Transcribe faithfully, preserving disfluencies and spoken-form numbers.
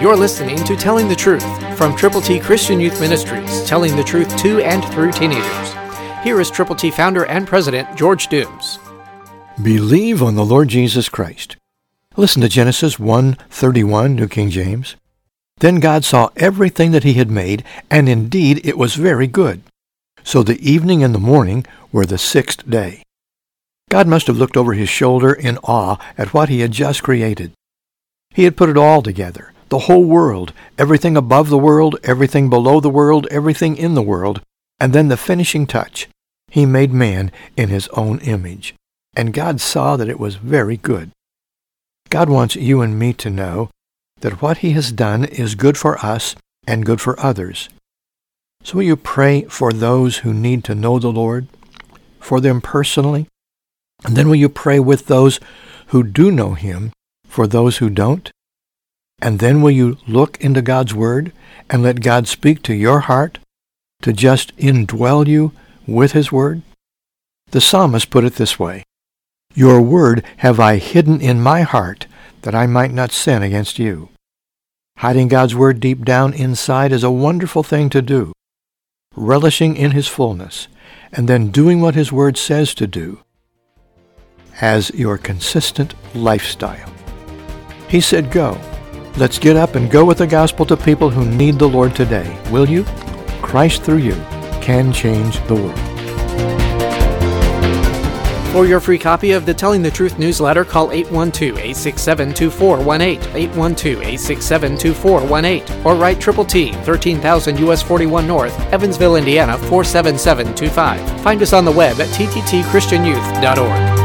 You're listening to Telling the Truth from Triple T Christian Youth Ministries, telling the truth to and through teenagers. Here is Triple T founder and president, George Dooms. Believe on the Lord Jesus Christ. Listen to Genesis one thirty-one, New King James. Then God saw everything that he had made, and indeed it was very good. So the evening and the morning were the sixth day. God must have looked over his shoulder in awe at what he had just created. He had put it all together, the whole world, everything above the world, everything below the world, everything in the world, and then the finishing touch. He made man in his own image, and God saw that it was very good. God wants you and me to know that what he has done is good for us and good for others. So will you pray for those who need to know the Lord, for them personally? And then will you pray with those who do know him, for those who don't? And then will you look into God's Word and let God speak to your heart to just indwell you with his Word? The psalmist put it this way, "Your Word have I hidden in my heart, that I might not sin against you." Hiding God's Word deep down inside is a wonderful thing to do, relishing in his fullness, and then doing what his Word says to do as your consistent lifestyle. He said, go. Let's get up and go with the gospel to people who need the Lord today. Will you? Christ through you can change the world. For your free copy of the Telling the Truth newsletter, call eight one two, eight six seven, two four one eight, eight one two, eight six seven, two four one eight, or write Triple T, thirteen thousand U S forty-one North, Evansville, Indiana, four seven seven two five. Find us on the web at t t t christian youth dot org.